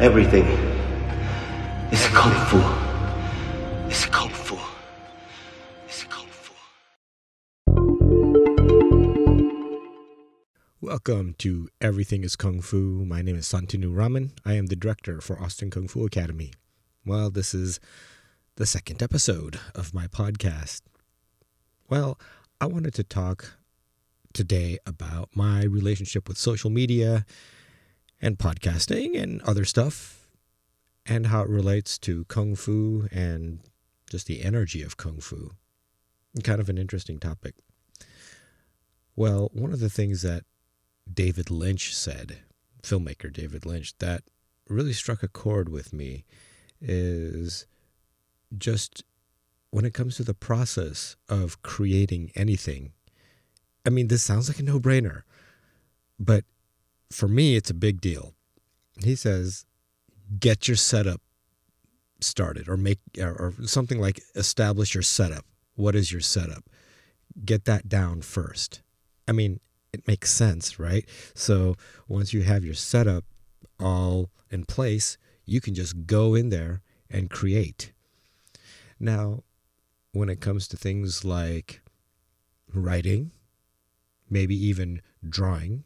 Everything is Kung Fu. It's Kung Fu. It's Kung Fu. Welcome to Everything is Kung Fu. My name is Santinu Raman. I am the director for Austin Kung Fu Academy. Well, this is the second episode of my podcast. Well, I wanted to talk today about my relationship with social media and podcasting and other stuff, and how it relates to Kung Fu and just the energy of Kung Fu. Kind of an interesting topic. Well, one of the things that David Lynch said, filmmaker David Lynch, that really struck a chord with me is just when it comes to the process of creating anything. I mean, this sounds like a no-brainer, but for me, it's a big deal. He says, get your setup started, or something like establish your setup. What is your setup? Get that down first. I mean, it makes sense, right? So once you have your setup all in place, you can just go in there and create. Now, when it comes to things like writing, maybe even drawing,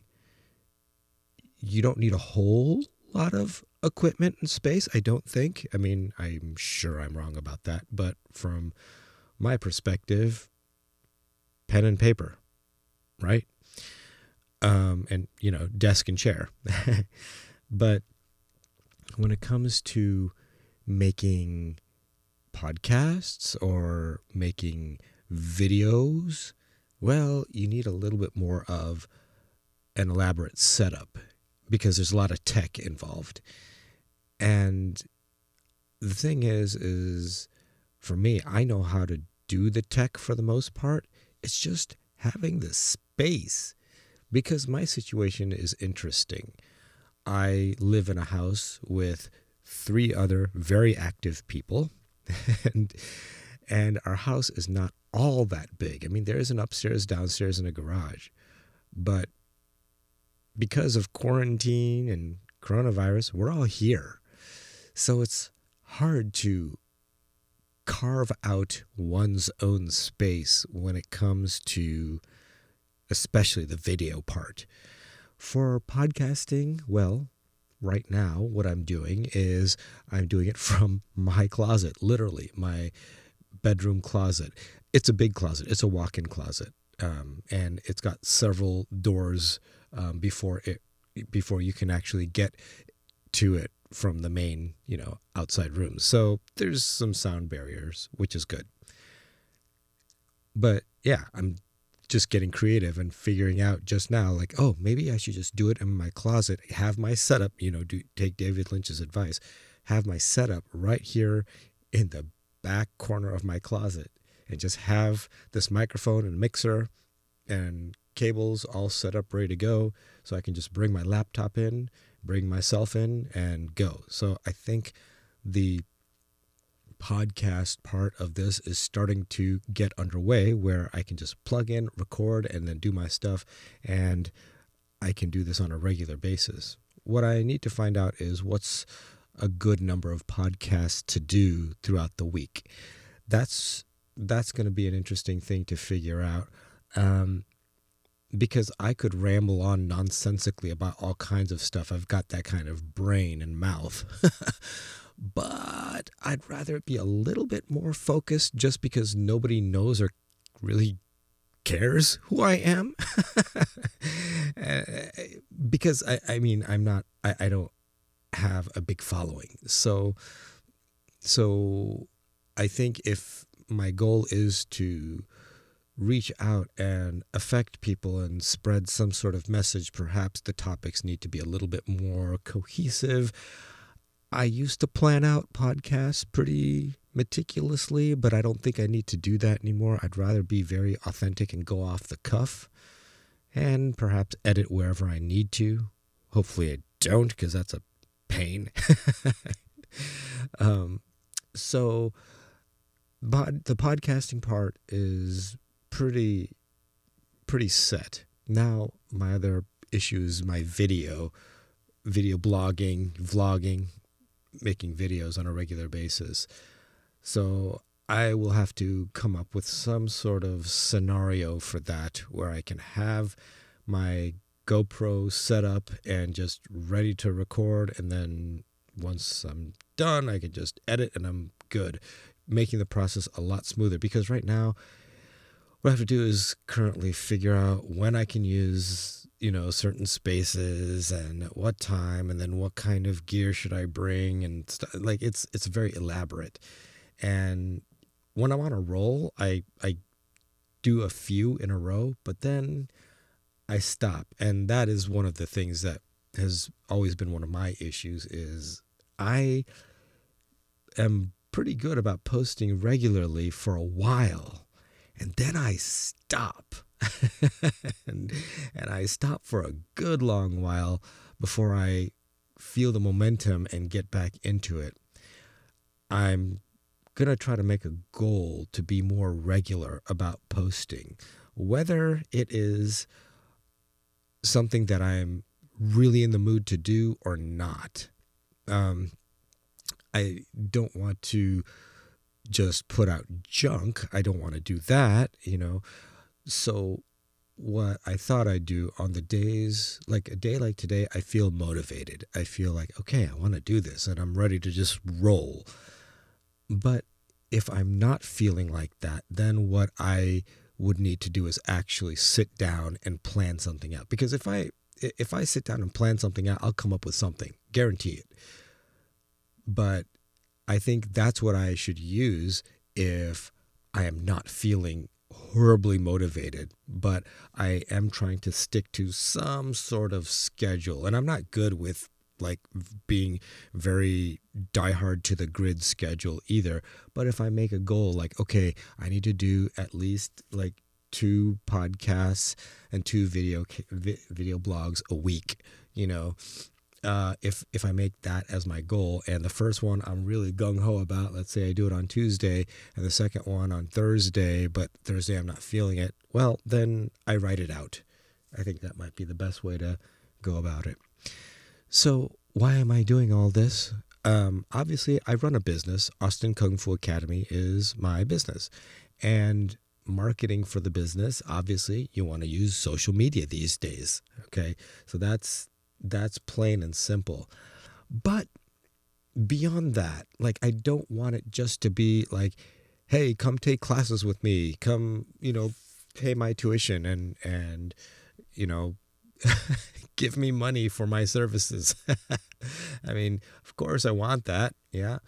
you don't need a whole lot of equipment and space, I don't think. I mean, I'm sure I'm wrong about that, but from my perspective, pen and paper, right? And, you know, desk and chair. But when it comes to making podcasts or making videos, well, you need a little bit more of an elaborate setup, because there's a lot of tech involved. And the thing is for me, I know how to do the tech for the most part. It's just having the space, because my situation is interesting. I live in a house with three other very active people, and our house is not all that big. I mean, there is an upstairs, downstairs, and a garage, but because of quarantine and coronavirus, we're all here. So it's hard to carve out one's own space when it comes to especially the video part. For podcasting, well, right now what I'm doing is I'm doing it from my closet, literally my bedroom closet. It's a big closet. It's a walk-in closet. And it's got several doors before you can actually get to it from the main, outside room. So there's some sound barriers, which is good. But yeah, I'm just getting creative and figuring out just now, like, oh, maybe I should just do it in my closet, have my setup, take David Lynch's advice, have my setup right here in the back corner of my closet, and just have this microphone and mixer and cables all set up, ready to go, so I can just bring my laptop in, bring myself in, and go. So I think the podcast part of this is starting to get underway, where I can just plug in, record, and then do my stuff, and I can do this on a regular basis. What I need to find out is what's a good number of podcasts to do throughout the week. That's going to be an interesting thing to figure out, because I could ramble on nonsensically about all kinds of stuff. I've got that kind of brain and mouth, but I'd rather it be a little bit more focused, just because nobody knows or really cares who I am. Because I don't have a big following. So I think if my goal is to reach out and affect people and spread some sort of message, perhaps the topics need to be a little bit more cohesive. I used to plan out podcasts pretty meticulously, but I don't think I need to do that anymore. I'd rather be very authentic and go off the cuff, and perhaps edit wherever I need to. Hopefully I don't, because that's a pain. So the podcasting part is pretty set. Now, my other issue is my video blogging, vlogging, making videos on a regular basis. So I will have to come up with some sort of scenario for that where I can have my GoPro set up and just ready to record. And then once I'm done, I can just edit and I'm good, making the process a lot smoother. Because right now, what I have to do is currently figure out when I can use, you know, certain spaces and at what time, and then what kind of gear should I bring and stuff. Like it's very elaborate. And when I'm on a roll, I do a few in a row, but then I stop. And that is one of the things that has always been one of my issues is I am pretty good about posting regularly for a while, and then I stop. and I stop for a good long while before I feel the momentum and get back into it. I'm going to try to make a goal to be more regular about posting, whether it is something that I'm really in the mood to do or not. I don't want to just put out junk. I don't want to do that, you know. So what I thought I'd do on the days, like a day like today, I feel motivated. I feel like, okay, I want to do this and I'm ready to just roll. But if I'm not feeling like that, then what I would need to do is actually sit down and plan something out. Because if I sit down and plan something out, I'll come up with something, guarantee it. But I think that's what I should use if I am not feeling horribly motivated, but I am trying to stick to some sort of schedule. And I'm not good with like being very diehard to the grid schedule either. But if I make a goal like, okay, I need to do at least like 2 podcasts and 2 video blogs a week, you know, if I make that as my goal, and the first one I'm really gung-ho about, let's say I do it on Tuesday and the second one on Thursday, but Thursday I'm not feeling it, well, then I write it out. I think that might be the best way to go about it. So why am I doing all this? Obviously, I run a business. Austin Kung Fu Academy is my business. And marketing for the business, obviously, you want to use social media these days, okay? So that's plain and simple. But beyond that, like, I don't want it just to be like, hey, come take classes with me. Come, you know, pay my tuition and you know, give me money for my services. I mean, of course I want that, yeah,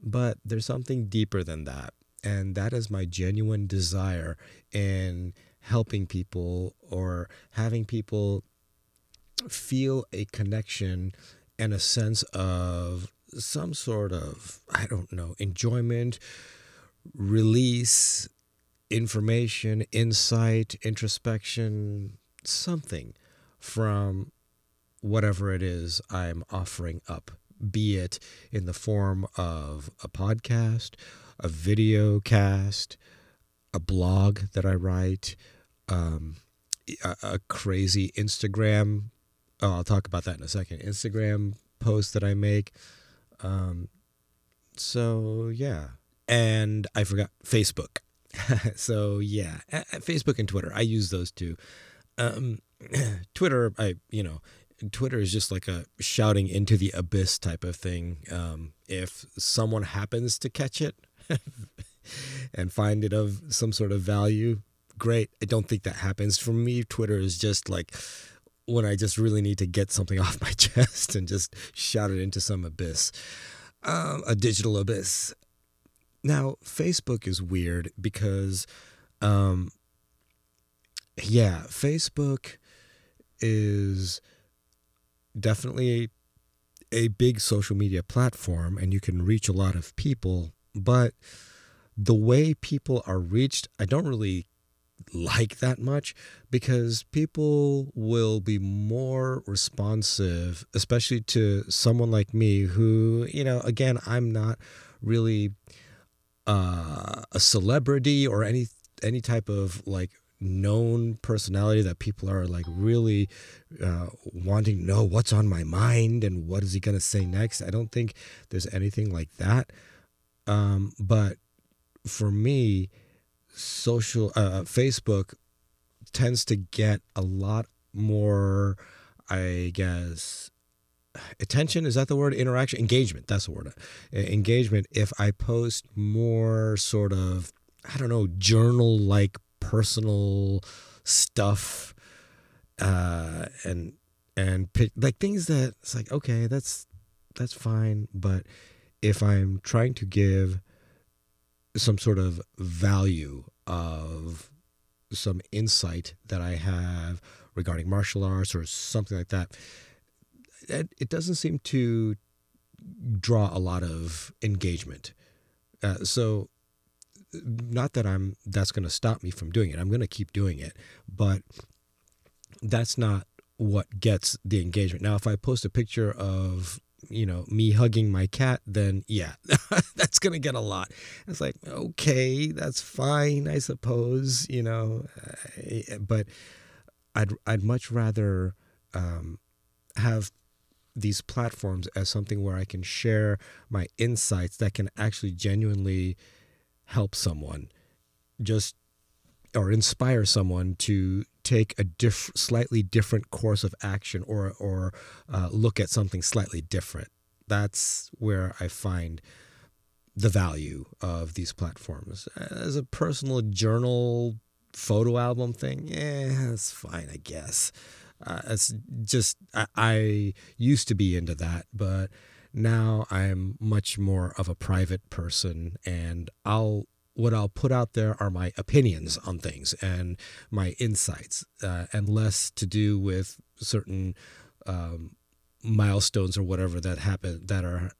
but there's something deeper than that. And that is my genuine desire in helping people or having people feel a connection and a sense of some sort of, I don't know, enjoyment, release, information, insight, introspection, something from whatever it is I'm offering up, be it in the form of a podcast, a video cast, a blog that I write, a crazy Instagram, oh, I'll talk about that in a second, Instagram post that I make. So yeah, and I forgot Facebook. So yeah, Facebook and Twitter, I use those 2. Twitter, Twitter is just like a shouting into the abyss type of thing. If someone happens to catch it and find it of some sort of value, great. I don't think that happens. For me, Twitter is just like when I just really need to get something off my chest and just shout it into some abyss, a digital abyss. Now, Facebook is weird because, yeah, Facebook is definitely a big social media platform and you can reach a lot of people, but the way people are reached, I don't really like that much because people will be more responsive, especially to someone like me who, you know, again, I'm not really a celebrity or any type of like known personality that people are like really wanting to know what's on my mind and what is he going to say next. I don't think there's anything like that. But for me, social Facebook tends to get a lot more, I guess, attention. Is that the word? Interaction? Engagement. That's the word. Engagement. If I post more sort of, I don't know, journal-like personal stuff, and pick, like, things that it's like, okay, that's fine. But if I'm trying to give some sort of value of some insight that I have regarding martial arts or something like that, it doesn't seem to draw a lot of engagement. So not that that's going to stop me from doing it. I'm going to keep doing it, but that's not what gets the engagement. Now, if I post a picture of, you know, me hugging my cat, then yeah, that's going to get a lot. It's like, okay, that's fine, I suppose, you know, but I'd much rather, have these platforms as something where I can share my insights that can actually genuinely help someone, just, or inspire someone to take a slightly different course of action, or look at something slightly different. That's where I find the value of these platforms. As a personal journal photo album thing, yeah, that's fine, I guess. It's just, I used to be into that, but now I'm much more of a private person, and what I'll put out there are my opinions on things and my insights, and less to do with certain milestones or whatever that happen that are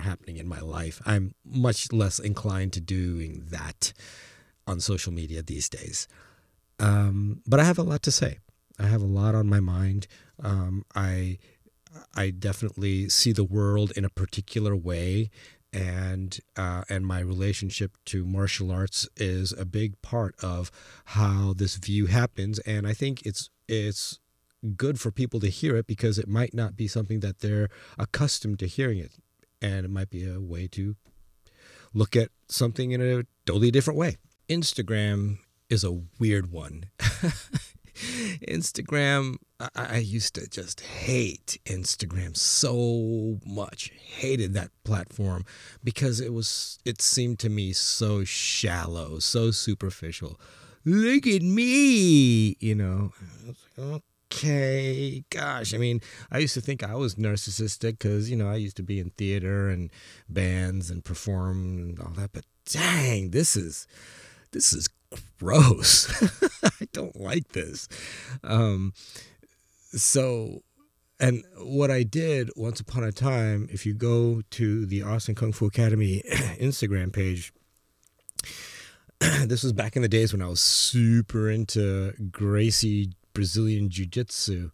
happening in my life. I'm much less inclined to doing that on social media these days, but I have a lot to say. I have a lot on my mind. I definitely see the world in a particular way, and my relationship to martial arts is a big part of how this view happens. And I think it's good for people to hear it, because it might not be something that they're accustomed to hearing it, and it might be a way to look at something in a totally different way. Instagram is a weird one. Instagram, I used to just hate Instagram so much. Hated that platform because it seemed to me so shallow, so superficial. Look at me, you know. I was like, okay, gosh. I mean, I used to think I was narcissistic because, you know, I used to be in theater and bands and perform and all that. But dang, this is gross. I don't like this. And what I did once upon a time, if you go to the Austin Kung Fu Academy Instagram page, this was back in the days when I was super into Gracie Brazilian Jiu Jitsu.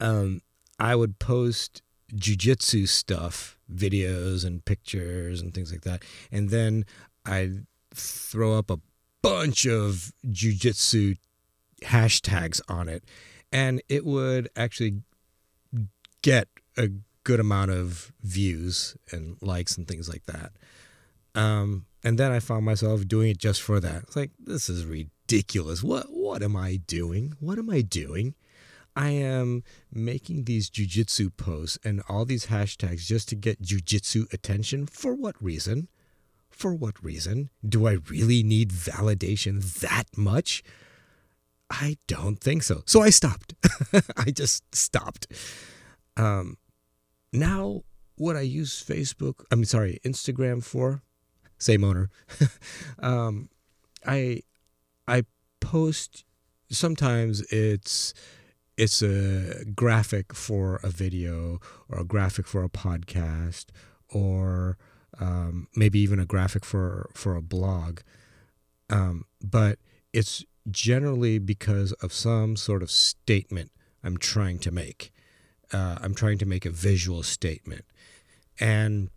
I would post Jiu Jitsu stuff, videos and pictures and things like that. And then I'd throw up a bunch of jiu-jitsu hashtags on it, and it would actually get a good amount of views and likes and things like that. And then I found myself doing it just for that. It's like, this is ridiculous. What am I doing? What am I doing? I am making these jiu-jitsu posts and all these hashtags just to get jiu-jitsu attention. For what reason? For what reason? Do I really need validation that much? I don't think so. So I stopped. I just stopped. Now, what I use Instagram for, same owner. I post, sometimes it's a graphic for a video, or a graphic for a podcast, or maybe even a graphic for a blog. But it's generally because of some sort of statement I'm trying to make. I'm trying to make a visual statement. And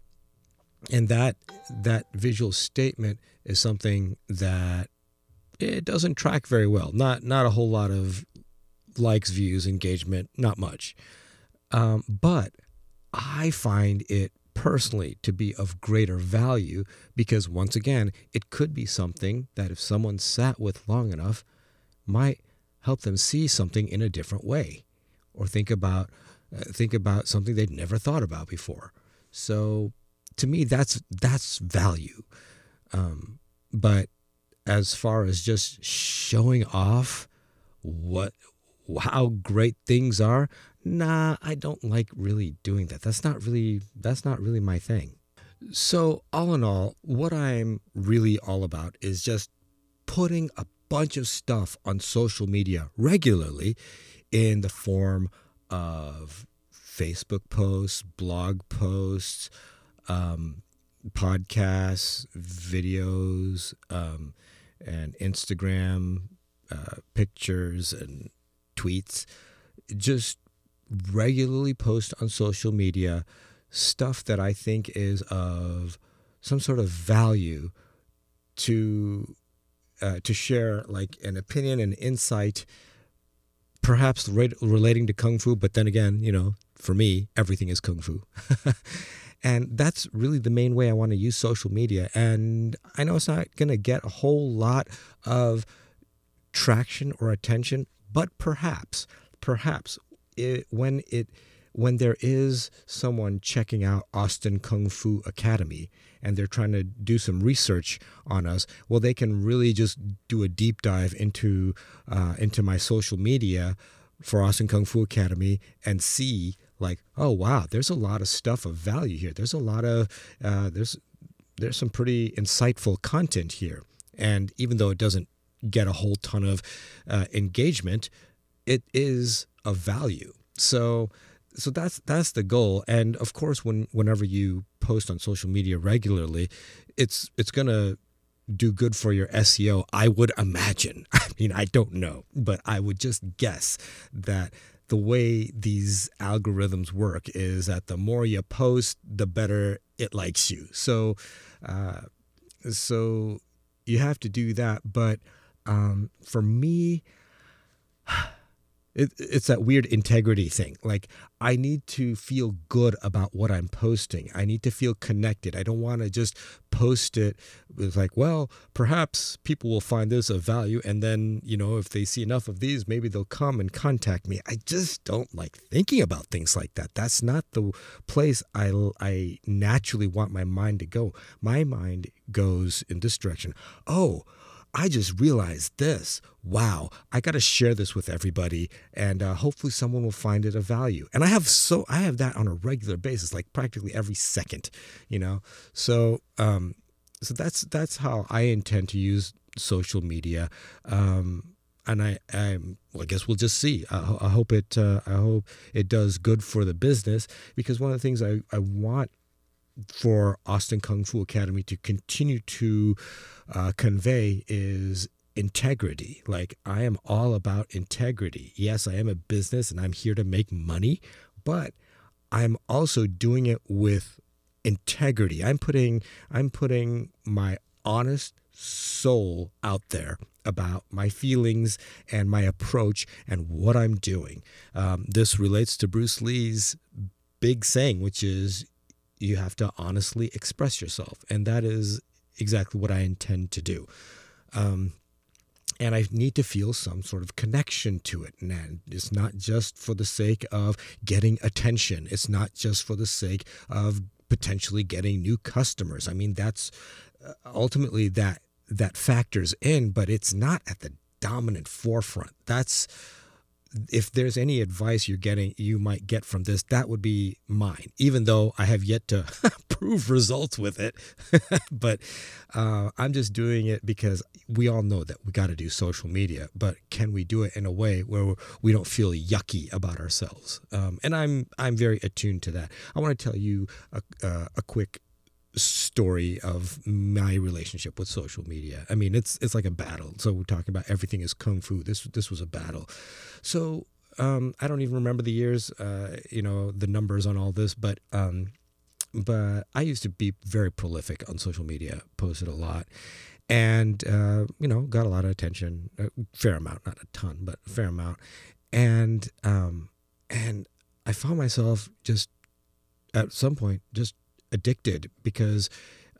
that visual statement is something that it doesn't track very well. Not a whole lot of likes, views, engagement, not much. But I find it personally to be of greater value because, once again, it could be something that if someone sat with long enough might help them see something in a different way or think about something they'd never thought about before. So to me, that's value. But as far as just showing off how great things are, nah, I don't like really doing that. That's not really my thing. So all in all, what I'm really all about is just putting a bunch of stuff on social media regularly in the form of Facebook posts, blog posts, podcasts, videos, and Instagram pictures and tweets. Just regularly post on social media stuff that I think is of some sort of value to share, like an opinion, an insight, perhaps relating to Kung Fu. But then again, you know, for me, everything is Kung Fu. And that's really the main way I want to use social media. And I know it's not going to get a whole lot of traction or attention, but perhaps when there is someone checking out Austin Kung Fu Academy and they're trying to do some research on us, well, they can really just do a deep dive into my social media for Austin Kung Fu Academy and see, like, oh wow, there's a lot of stuff of value here. There's a lot of there's some pretty insightful content here. And even though it doesn't get a whole ton of engagement, it is of value. So that's the goal. And of course, whenever you post on social media regularly, it's gonna do good for your SEO, I would imagine. I mean, I don't know, but I would just guess that the way these algorithms work is that the more you post, the better it likes you. So you have to do that. But for me, it's that weird integrity thing. Like, I need to feel good about what I'm posting. I need to feel connected. I don't want to just post it. It's like, well, perhaps people will find this of value, and then, you know, if they see enough of these, maybe they'll come and contact me. I just don't like thinking about things like that. That's not the place I naturally want my mind to go. My mind goes in this direction. Oh, I just realized this. Wow, I got to share this with everybody, and hopefully someone will find it of value. And I have that on a regular basis, like practically every second, you know. So that's how I intend to use social media. And I guess we'll just see. I hope it does good for the business, because one of the things I want for Austin Kung Fu Academy to continue to convey is integrity. Like, I am all about integrity. Yes, I am a business and I'm here to make money, but I'm also doing it with integrity. I'm putting my honest soul out there about my feelings and my approach and what I'm doing. This relates to Bruce Lee's big saying, which is, you have to honestly express yourself. And that is exactly what I intend to do. And I need to feel some sort of connection to it. And it's not just for the sake of getting attention. It's not just for the sake of potentially getting new customers. I mean, that's ultimately that factors in, but it's not at the dominant forefront. That's, if there's any advice you might get from this, that would be mine, even though I have yet to prove results with it. But I'm just doing it because we all know that we got to do social media, but can we do it in a way where we don't feel yucky about ourselves? And I'm very attuned to that. I want to tell you a quick story of my relationship with social media. I mean, it's like a battle. So we're talking about everything is Kung Fu. This was a battle. So I don't even remember the years, you know, the numbers on all this, but I used to be very prolific on social media, posted a lot. and, you know, got a lot of attention, a fair amount, not a ton, but a fair amount. And I found myself just at some point just addicted, because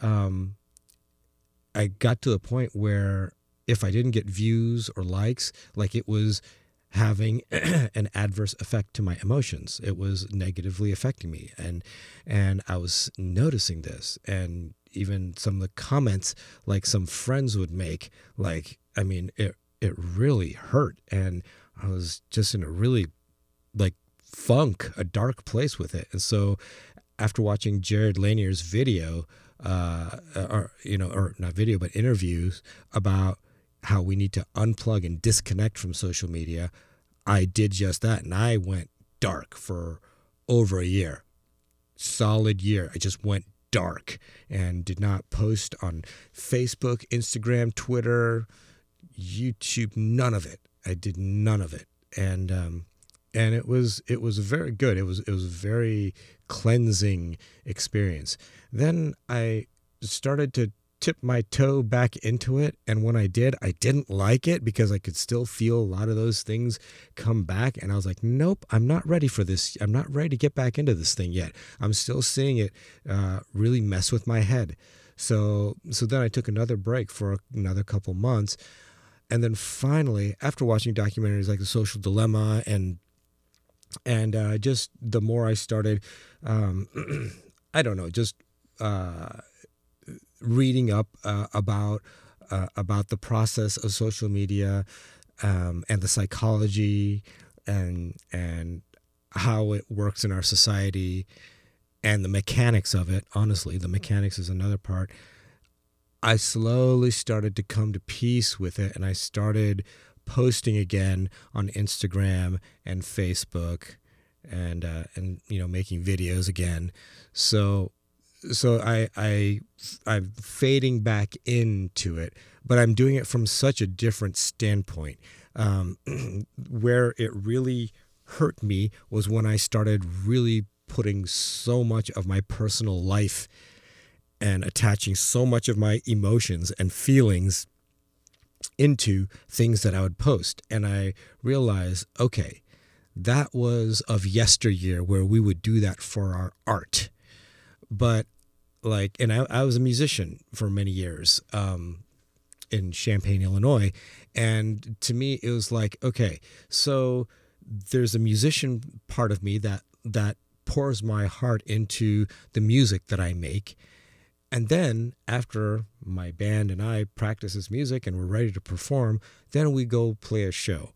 I got to the point where if I didn't get views or likes, like it was having an adverse effect to my emotions. It was negatively affecting me. And I was noticing this. And even some of the comments, like some friends would make, like, I mean, it really hurt. And I was just in a really like funk, a dark place with it. And so after watching Jared Lanier's video, or not video, but interviews about how we need to unplug and disconnect from social media, I did just that. And I went dark for over a year, solid year. I just went dark and did not post on Facebook, Instagram, Twitter, YouTube, none of it. I did none of it. And it was very good. It was a very cleansing experience. Then I started to tip my toe back into it. And when I did, I didn't like it, because I could still feel a lot of those things come back. And I was like, nope, I'm not ready for this. I'm not ready to get back into this thing yet. I'm still seeing it really mess with my head. So then I took another break for another couple months. And then finally, after watching documentaries like The Social Dilemma and just the more I started, I don't know, just reading up about the process of social media and the psychology and how it works in our society and the mechanics of it. Honestly, the mechanics is another part. I slowly started to come to peace with it, and I started posting again on Instagram and Facebook and you know, making videos again. So I'm fading back into it, but I'm doing it from such a different standpoint. Where it really hurt me was when I started really putting so much of my personal life and attaching so much of my emotions and feelings into things that I would post. And I realized, okay, that was of yesteryear where we would do that for our art. But like, and I was a musician for many years in Champaign, Illinois. And to me, it was like, okay, so there's a musician part of me that pours my heart into the music that I make. And then after my band and I practice this music and we're ready to perform, then we go play a show.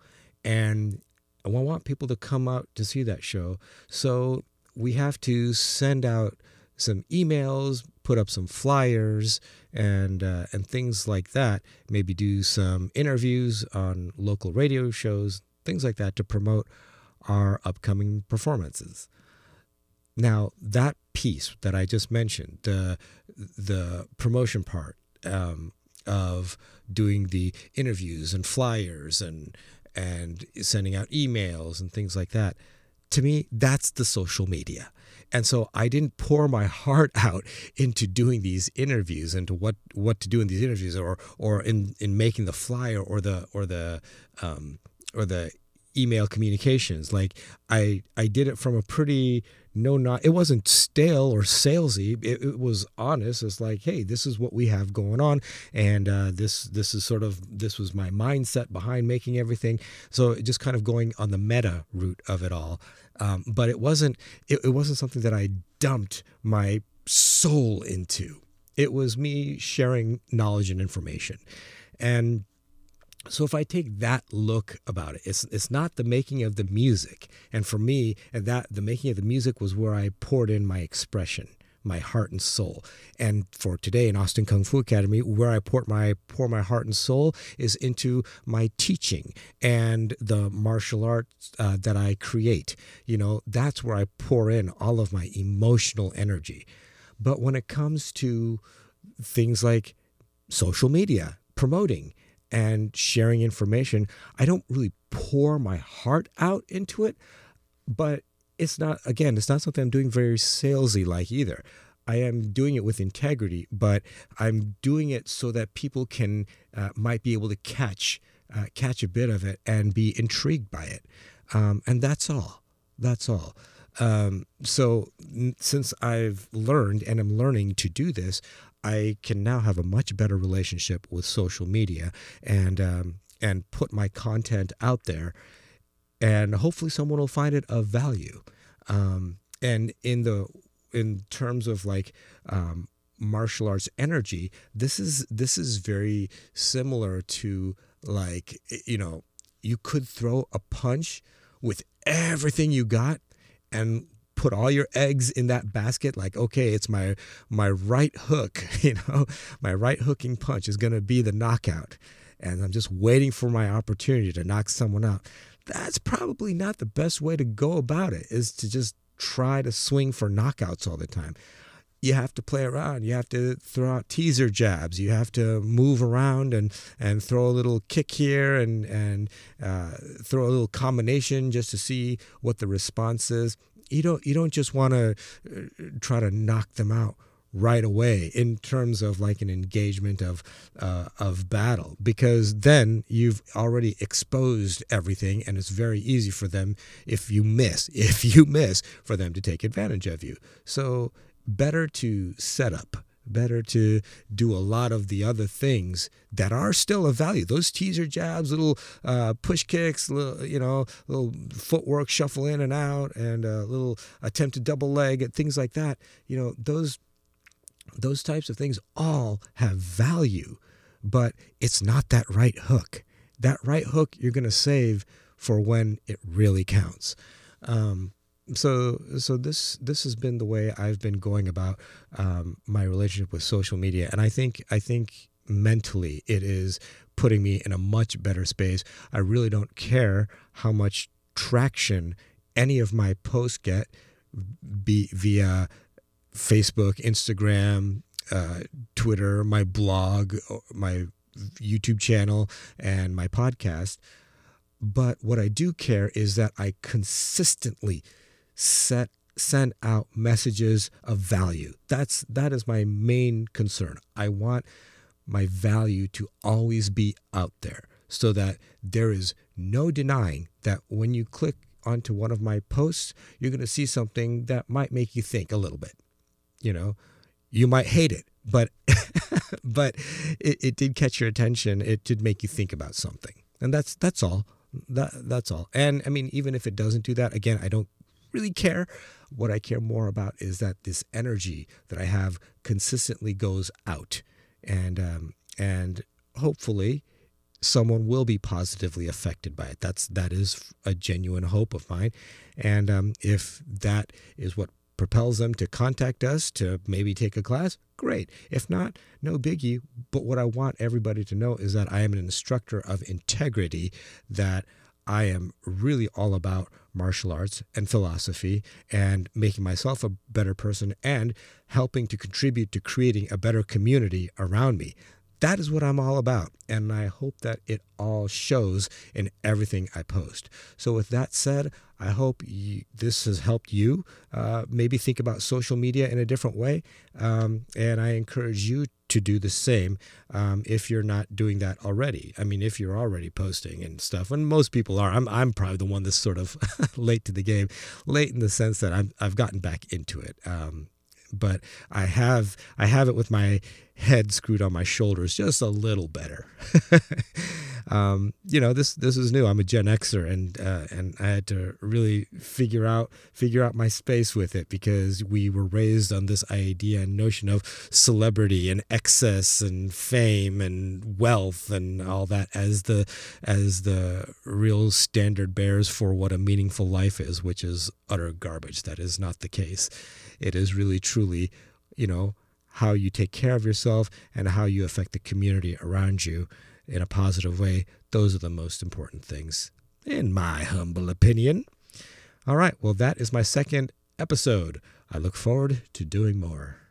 And I want people to come out to see that show. So we have to send out some emails, put up some flyers and things like that, maybe do some interviews on local radio shows, things like that, to promote our upcoming performances. Now, that piece that I just mentioned, the promotion part of doing the interviews and flyers and sending out emails and things like that, to me, that's the social media. And so I didn't pour my heart out into doing these interviews and to what to do in these interviews or in making the flyer or the email communications. Like I did it from a pretty it wasn't stale or salesy. It was honest. It's like, hey, this is what we have going on, and this was my mindset behind making everything. So just kind of going on the meta route of it all, but it wasn't something that I dumped my soul into. It was me sharing knowledge and information. And so if I take that look about it, it's not the making of the music. And for me, the making of the music was where I poured in my expression, my heart and soul. And for today in Austin Kung Fu Academy, where I pour my heart and soul is into my teaching and the martial arts that I create. You know, that's where I pour in all of my emotional energy. But when it comes to things like social media, promoting and sharing information, I don't really pour my heart out into it, but it's not something I'm doing very salesy like either. I am doing it with integrity, but I'm doing it so that people can might be able to catch a bit of it and be intrigued by it. And that's all. That's all. So since I've learned and am learning to do this, I can now have a much better relationship with social media and put my content out there, and hopefully someone will find it of value. And in terms of like martial arts energy, this is very similar to, like, you know, you could throw a punch with everything you got and put all your eggs in that basket. Like, okay, it's my right hook, you know, my right hooking punch is going to be the knockout, and I'm just waiting for my opportunity to knock someone out. That's probably not the best way to go about it, is to just try to swing for knockouts all the time. You have to play around. You have to throw out teaser jabs. You have to move around and throw a little kick here and throw a little combination just to see what the response is. You don't just want to try to knock them out right away in terms of like an engagement of battle, because then you've already exposed everything, and it's very easy for them, if you miss, for them to take advantage of you. So better to set up, better to do a lot of the other things that are still of value. Those teaser jabs, little push kicks, little, you know, little footwork, shuffle in and out, and a little attempt to double leg and things like that. You know, those types of things all have value, but it's not that right hook. That right hook you're going to save for when it really counts. So this has been the way I've been going about my relationship with social media, and I think mentally it is putting me in a much better space. I really don't care how much traction any of my posts get via Facebook, Instagram, Twitter, my blog, my YouTube channel, and my podcast. But what I do care is that I consistently send out messages of value. That is my main concern. I want my value to always be out there, so that there is no denying that when you click onto one of my posts, you're going to see something that might make you think a little bit. You know, you might hate it, but but it did catch your attention. It did make you think about something, and that's all. That's all. And I mean, even if it doesn't do that, again, I don't really care. What I care more about is that this energy that I have consistently goes out, and hopefully someone will be positively affected by it. That is a genuine hope of mine, and if that is what propels them to contact us to maybe take a class, great. If not, no biggie. But what I want everybody to know is that I am an instructor of integrity, that I am really all about martial arts and philosophy and making myself a better person and helping to contribute to creating a better community around me. That is what I'm all about, and I hope that it all shows in everything I post. So with that said, I hope this has helped you maybe think about social media in a different way, and I encourage you to do the same if you're not doing that already. I mean, if you're already posting and stuff, and most people are. I'm probably the one that's sort of late to the game, late in the sense that I've gotten back into it. But I have it with my head screwed on my shoulders just a little better. You know, this is new. I'm a Gen Xer, and I had to really figure out my space with it, because we were raised on this idea and notion of celebrity and excess and fame and wealth and all that as the real standard bearers for what a meaningful life is, which is utter garbage. That is not the case. It is really truly, you know, how you take care of yourself and how you affect the community around you in a positive way. Those are the most important things, in my humble opinion. All right, well, that is my second episode. I look forward to doing more.